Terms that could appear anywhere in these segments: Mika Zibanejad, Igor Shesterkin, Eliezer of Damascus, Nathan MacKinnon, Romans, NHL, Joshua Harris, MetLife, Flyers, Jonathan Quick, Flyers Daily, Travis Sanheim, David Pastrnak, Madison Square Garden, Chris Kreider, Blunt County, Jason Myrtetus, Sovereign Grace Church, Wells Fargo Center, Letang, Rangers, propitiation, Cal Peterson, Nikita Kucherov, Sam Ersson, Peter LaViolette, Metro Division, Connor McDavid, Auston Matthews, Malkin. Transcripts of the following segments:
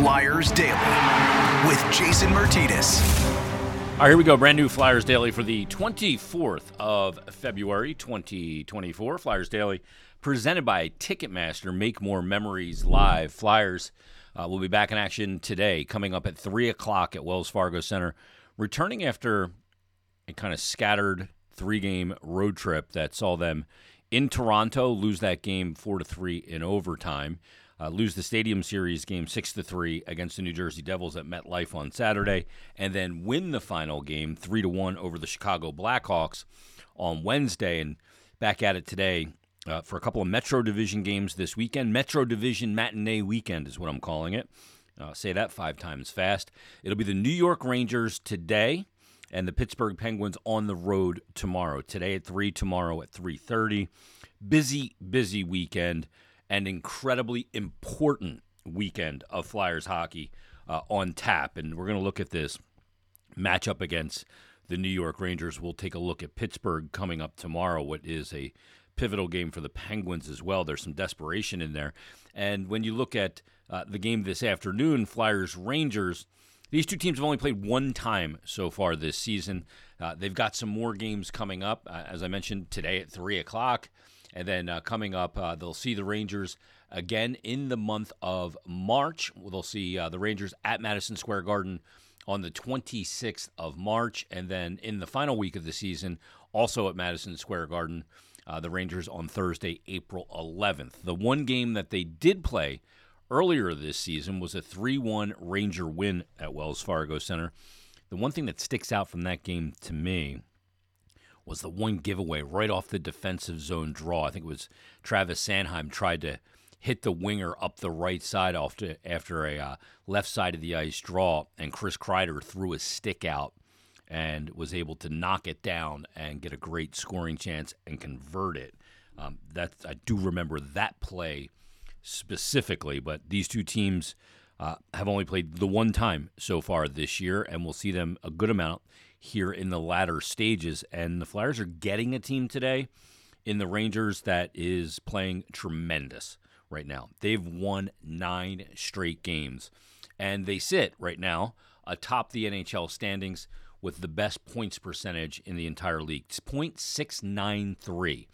Flyers Daily with Jason Myrtetus. All right, here we go. Brand new Flyers Daily for the 24th of February, 2024. Flyers Daily presented by Ticketmaster. Make more memories live. Flyers will be back in action today, coming up at 3 o'clock at Wells Fargo Center, returning after a kind of scattered three-game road trip that saw them in Toronto lose that game 4-3 in overtime. Lose the Stadium Series game 6-3 against the New Jersey Devils at MetLife on Saturday, and then win the final game 3-1 over the Chicago Blackhawks on Wednesday. And back at it today for a couple of Metro Division games this weekend. Metro Division Matinee Weekend is what I'm calling it. Say that 5 times fast. It'll be the New York Rangers today and the Pittsburgh Penguins on the road tomorrow. Today at 3, tomorrow at 3:30. Busy, busy weekend. An incredibly important weekend of Flyers hockey on tap. And we're going to look at this matchup against the New York Rangers. We'll take a look at Pittsburgh coming up tomorrow, what is a pivotal game for the Penguins as well. There's some desperation in there. And when you look at the game this afternoon, Flyers-Rangers, these two teams have only played one time so far this season. They've got some more games coming up, as I mentioned, today at 3 o'clock. And then coming up, they'll see the Rangers again in the month of March. They'll see the Rangers at Madison Square Garden on the 26th of March. And then in the final week of the season, also at Madison Square Garden, the Rangers on Thursday, April 11th. The one game that they did play earlier this season was a 3-1 Ranger win at Wells Fargo Center. The one thing that sticks out from that game to me was the one giveaway right off the defensive zone draw. I think it was Travis Sanheim tried to hit the winger up the right side after a left side of the ice draw, and Chris Kreider threw a stick out and was able to knock it down and get a great scoring chance and convert it. I do remember that play specifically, but these two teams have only played the one time so far this year, and we'll see them a good amount here in the latter stages. And the Flyers are getting a team today in the Rangers that is playing tremendous right now. They've won 9 straight games, and they sit right now atop the NHL standings with the best points percentage in the entire league. It's .693.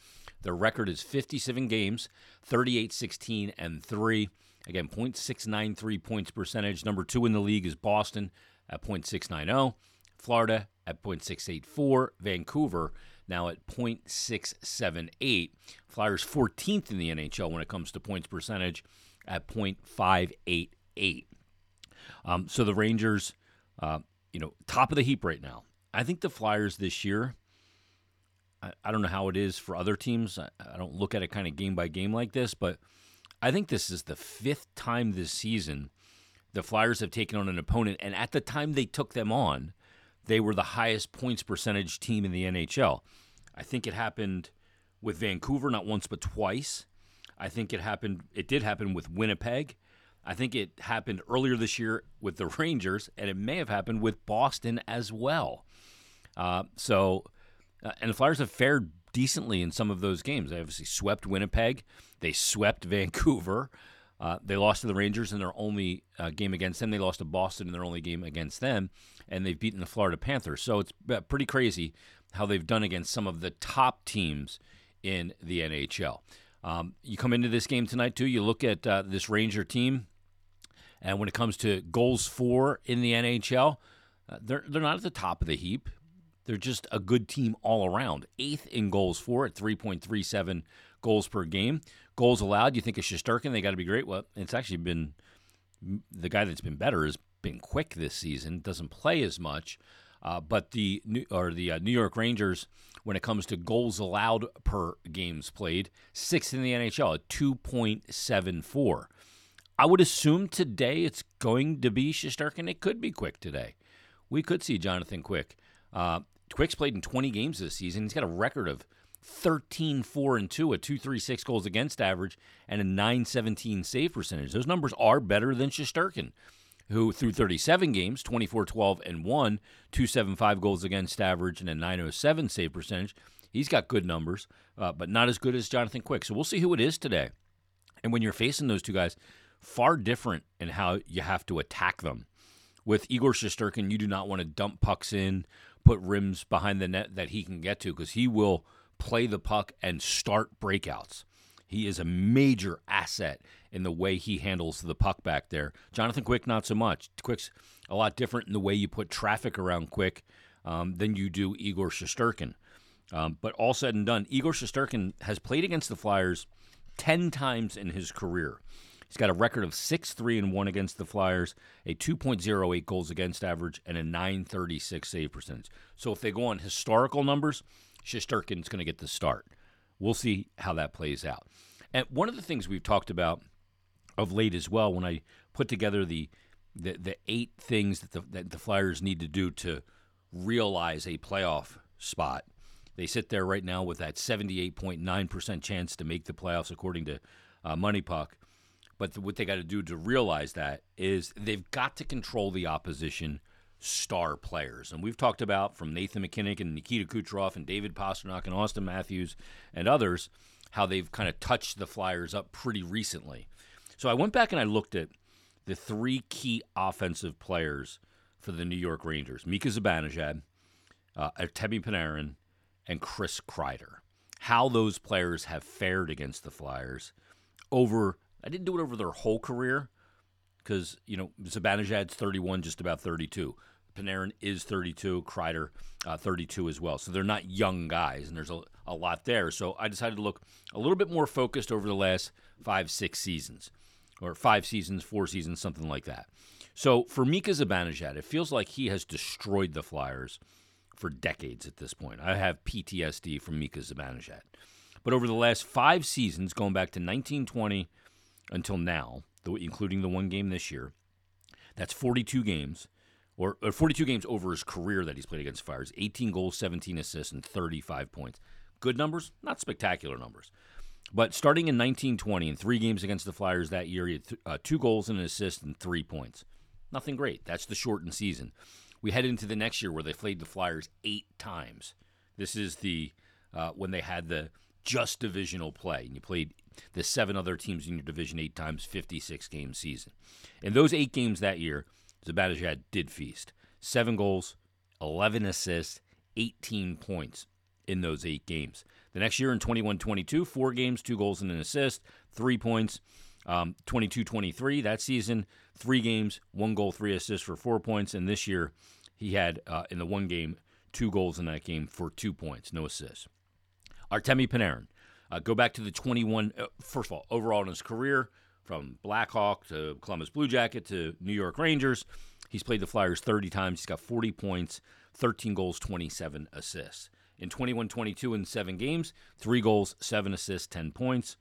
Their record is 57 games, 38-16-3. Again, .693 points percentage. Number 2 in the league is Boston at .690. Florida at .684, Vancouver now at .678. Flyers 14th in the NHL when it comes to points percentage at .588. So the Rangers, top of the heap right now. I think the Flyers this year, I don't know how it is for other teams. I don't look at it kind of game by game like this, but I think this is the 5th time this season the Flyers have taken on an opponent, and at the time they took them on, they were the highest points percentage team in the NHL. I think it happened with Vancouver not once but twice. I think it did happen with Winnipeg. I think it happened earlier this year with the Rangers, and it may have happened with Boston as well. And the Flyers have fared decently in some of those games. They obviously swept Winnipeg. They swept Vancouver. They lost to the Rangers in their only game against them. They lost to Boston in their only game against them. And they've beaten the Florida Panthers. So it's pretty crazy how they've done against some of the top teams in the NHL. You come into this game tonight, too. You look at this Ranger team. And when it comes to goals for in the NHL, they're not at the top of the heap. They're just a good team all around. 8th in goals for at 3.37 goals per game. Goals allowed, you think of Shesterkin, they got to be great. Well, it's actually been the guy that's been better has been Quick this season, doesn't play as much. But the New York Rangers, when it comes to goals allowed per games played, 6th in the NHL at 2.74. I would assume today it's going to be Shesterkin. It could be Quick today. We could see Jonathan Quick. Quick's played in 20 games this season. He's got a record of 13-4-2, a 2.36 goals against average, and a .917 save percentage. Those numbers are better than Shesterkin, who through 37 games, 24-12-1, 2.75 goals against average, and a .907 save percentage. He's got good numbers, but not as good as Jonathan Quick. So we'll see who it is today. And when you're facing those two guys, far different in how you have to attack them. With Igor Shesterkin, you do not want to dump pucks in, put rims behind the net that he can get to, because he will play the puck and start breakouts. He is a major asset in the way he handles the puck back there. Jonathan Quick, not so much. Quick's a lot different in the way you put traffic around Quick than you do Igor Shesterkin. But all said and done, Igor Shesterkin has played against the Flyers 10 times in his career. He's got a record of 6-3-1 against the Flyers, a 2.08 goals against average, and a .936 save percentage. So if they go on historical numbers, Shesterkin's going to get the start. We'll see how that plays out. And one of the things we've talked about of late as well, when I put together the 8 things that the Flyers need to do to realize a playoff spot, they sit there right now with that 78.9% chance to make the playoffs according to Money Puck. But what they got to do to realize that is they've got to control the opposition star players. And we've talked about, from Nathan MacKinnon and Nikita Kucherov and David Pastrnak and Auston Matthews and others, how they've kind of touched the Flyers up pretty recently. So I went back and I looked at the 3 key offensive players for the New York Rangers: Mika Zibanejad, Artemi Panarin, and Chris Kreider. How those players have fared against the Flyers over — I didn't do it over their whole career, because, you know, Zibanejad's 31, just about 32. Panarin is 32, Kreider 32 as well. So they're not young guys, and there's a lot there. So I decided to look a little bit more focused over the last 5-6 seasons, or 4 seasons, something like that. So for Mika Zibanejad, it feels like he has destroyed the Flyers for decades at this point. I have PTSD from Mika Zibanejad. But over the last 5 seasons, going back to 1920 until now, including the one game this year, that's 42 games, or 42 games over his career that he's played against the Flyers, 18 goals, 17 assists, and 35 points. Good numbers, not spectacular numbers. But starting in 1920, in 3 games against the Flyers that year, he had 2 goals and an assist and 3 points. Nothing great. That's the shortened season. We head into the next year where they played the Flyers 8 times. This is the when they had the just divisional play, and you played the 7 other teams in your division 8 times, 56-game season. In those 8 games that year, Zibanejad did feast. 7 goals, 11 assists, 18 points in those 8 games. The next year in 21-22, 4 games, 2 goals and an assist, 3 points. 22-23, that season, 3 games, 1 goal, 3 assists for 4 points. And this year, he had, in the one game, 2 goals in that game for 2 points, no assists. Artemi Panarin. Go back to the 21, first of all, overall in his career, from Blackhawk to Columbus Blue Jacket to New York Rangers, he's played the Flyers 30 times. He's got 40 points, 13 goals, 27 assists. In 21-22, in 7 games, 3 goals, 7 assists, 10 points.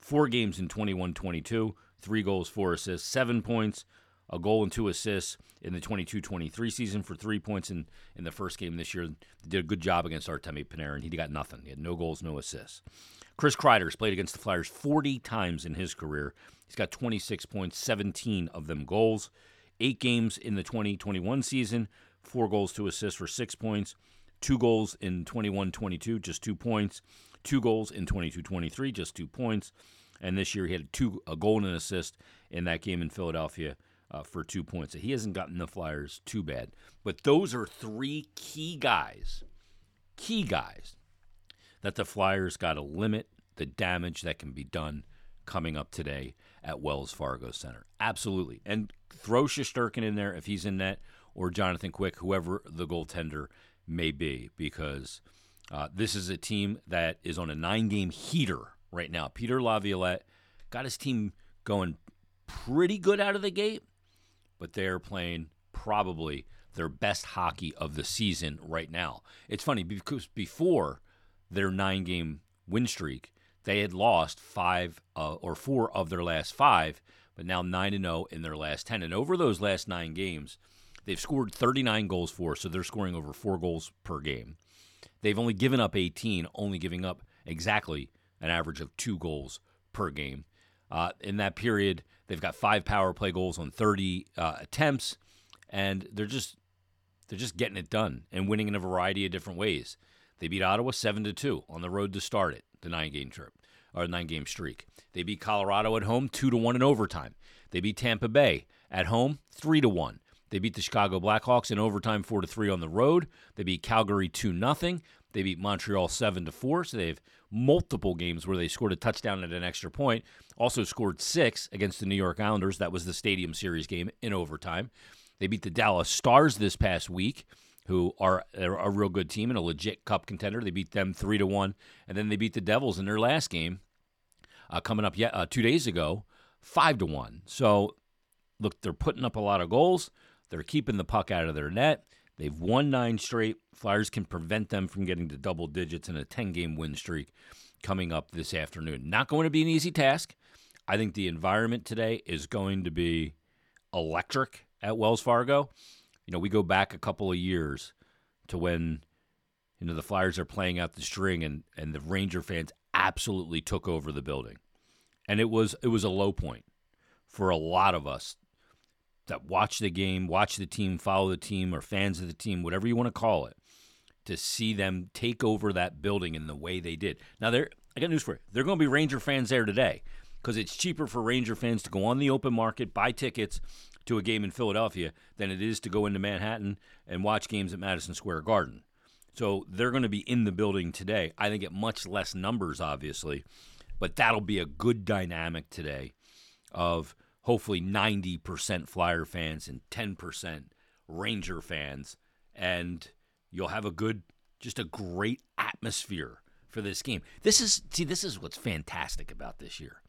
4 games in 21-22, 3 goals, 4 assists, 7 points. A goal and 2 assists in the 22-23 season for 3 points in the first game this year. They did a good job against Artemi Panarin. He got nothing. He had no goals, no assists. Chris Kreider's played against the Flyers 40 times in his career. He's got 26 points, 17 of them goals. 8 games in the 2021 season, 4 goals, 2 assists for 6 points. 2 goals in 21-22, just 2 points. 2 goals in 22-23, just 2 points. And this year he had a goal and an assist in that game in Philadelphia for 2 points. So he hasn't gotten the Flyers too bad. But those are 3 key guys, that the Flyers got to limit the damage that can be done coming up today at Wells Fargo Center. Absolutely. And throw Shesterkin in there if he's in net, or Jonathan Quick, whoever the goaltender may be, because this is a team that is on a 9-game heater right now. Peter LaViolette got his team going pretty good out of the gate, but they're playing probably their best hockey of the season right now. It's funny, because before their 9-game win streak, they had lost 4 of their last 5, but now 9-0 in their last 10. And over those last 9 games, they've scored 39 goals for, so they're scoring over 4 goals per game. They've only given up 18, only giving up exactly an average of 2 goals per game. In that period, they've got 5 power play goals on 30 attempts, and they're just getting it done and winning in a variety of different ways. They beat Ottawa 7-2 on the road to start it, the 9-game trip. or 9-game streak. They beat Colorado at home 2-1 in overtime. They beat Tampa Bay at home 3-1. They beat the Chicago Blackhawks in overtime 4-3 on the road. They beat Calgary 2-0. They beat Montreal 7-4. So they have multiple games where they scored a touchdown at an extra point. Also scored 6 against the New York Islanders. That was the Stadium Series game in overtime. They beat the Dallas Stars this past week, who are a real good team and a legit cup contender. They beat them 3-1. And then they beat the Devils in their last game coming up 2 days ago, 5-1. So, look, they're putting up a lot of goals. They're keeping the puck out of their net. They've won 9 straight. Flyers can prevent them from getting to double digits in a 10-game win streak coming up this afternoon. Not going to be an easy task. I think the environment today is going to be electric at Wells Fargo. You know, we go back a couple of years to when, you know, the Flyers are playing out the string and the Ranger fans absolutely took over the building. And it was a low point for a lot of us that watch the game, watch the team, follow the team, or fans of the team, whatever you want to call it, to see them take over that building in the way they did. Now, I got news for you. They're going to be Ranger fans there today because it's cheaper for Ranger fans to go on the open market, buy tickets to a game in Philadelphia than it is to go into Manhattan and watch games at Madison Square Garden. So they're going to be in the building today. I think at much less numbers, obviously, but that'll be a good dynamic today of hopefully 90% Flyer fans and 10% Ranger fans, and you'll have just a great atmosphere for this game. This is what's fantastic about this year.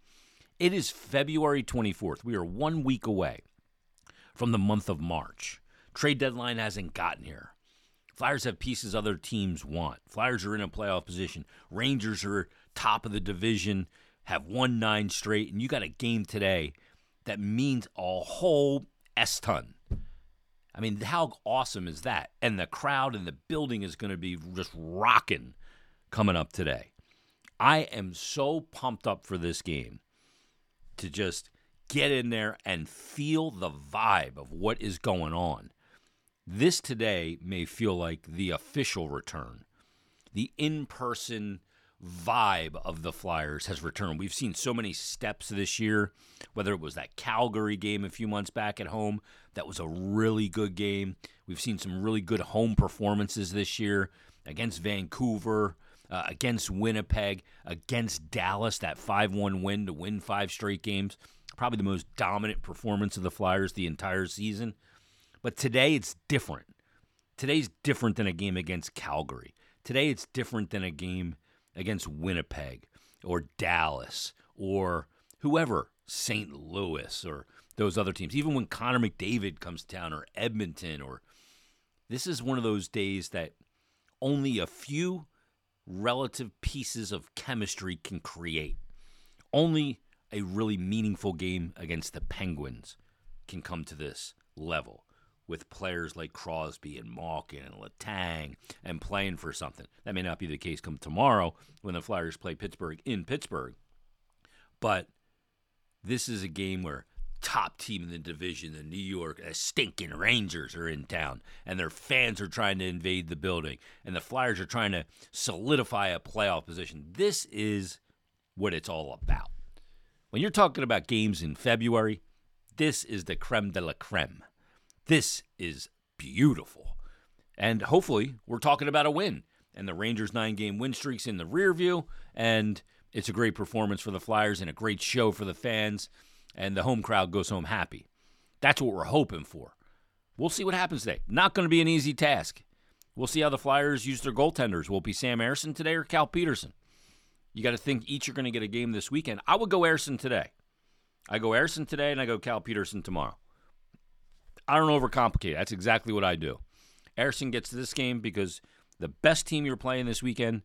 It is February 24th. We are 1 week away from the month of March. Trade deadline hasn't gotten here. Flyers have pieces other teams want. Flyers are in a playoff position. Rangers are top of the division, have won 9 straight, and you got a game today that means a whole S-ton. I mean, how awesome is that? And the crowd and the building is going to be just rocking coming up today. I am so pumped up for this game to just get in there and feel the vibe of what is going on. This today may feel like the official return. The in-person vibe of the Flyers has returned. We've seen so many steps this year, whether it was that Calgary game a few months back at home. That was a really good game. We've seen some really good home performances this year against Vancouver, against Winnipeg, against Dallas, that 5-1 win to win 5 straight games. Probably the most dominant performance of the Flyers the entire season. But today it's different. Today's different than a game against Calgary. Today it's different than a game against Winnipeg or Dallas or whoever, St. Louis or those other teams. Even when Connor McDavid comes to town or Edmonton, or this is one of those days that only a few relative pieces of chemistry can create. Only a really meaningful game against the Penguins can come to this level with players like Crosby and Malkin and Letang and playing for something. That may not be the case come tomorrow when the Flyers play Pittsburgh in Pittsburgh. But this is a game where top team in the division, the New York stinking Rangers are in town, and their fans are trying to invade the building, and the Flyers are trying to solidify a playoff position. This is what it's all about. When you're talking about games in February, this is the creme de la creme. This is beautiful. And hopefully we're talking about a win. And the Rangers 9-game win streak's in the rear view. And it's a great performance for the Flyers and a great show for the fans. And the home crowd goes home happy. That's what we're hoping for. We'll see what happens today. Not going to be an easy task. We'll see how the Flyers use their goaltenders. Will it be Sam Ersson today or Cal Peterson? You got to think each are going to get a game this weekend. I would go Ersson today. I go Ersson today and I go Cal Peterson tomorrow. I don't overcomplicate it. That's exactly what I do. Ersson gets to this game because the best team you're playing this weekend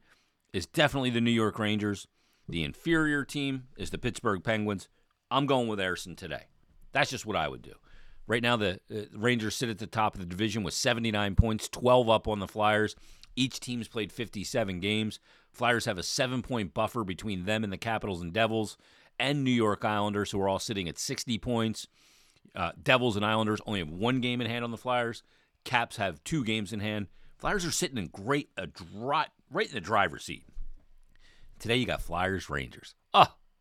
is definitely the New York Rangers. The inferior team is the Pittsburgh Penguins. I'm going with Ersson today. That's just what I would do. Right now, the Rangers sit at the top of the division with 79 points, 12 up on the Flyers. Each team's played 57 games. Flyers have a 7-point buffer between them and the Capitals and Devils and New York Islanders, who are all sitting at 60 points. Devils and Islanders only have 1 game in hand on the Flyers. Caps have 2 games in hand. Flyers are sitting in right in the driver's seat. Today you got Flyers Rangers.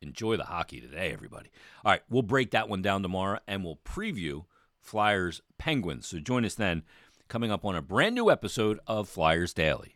Enjoy the hockey today, everybody. All right, we'll break that one down tomorrow, and we'll preview Flyers Penguins. So join us then, coming up on a brand new episode of Flyers Daily.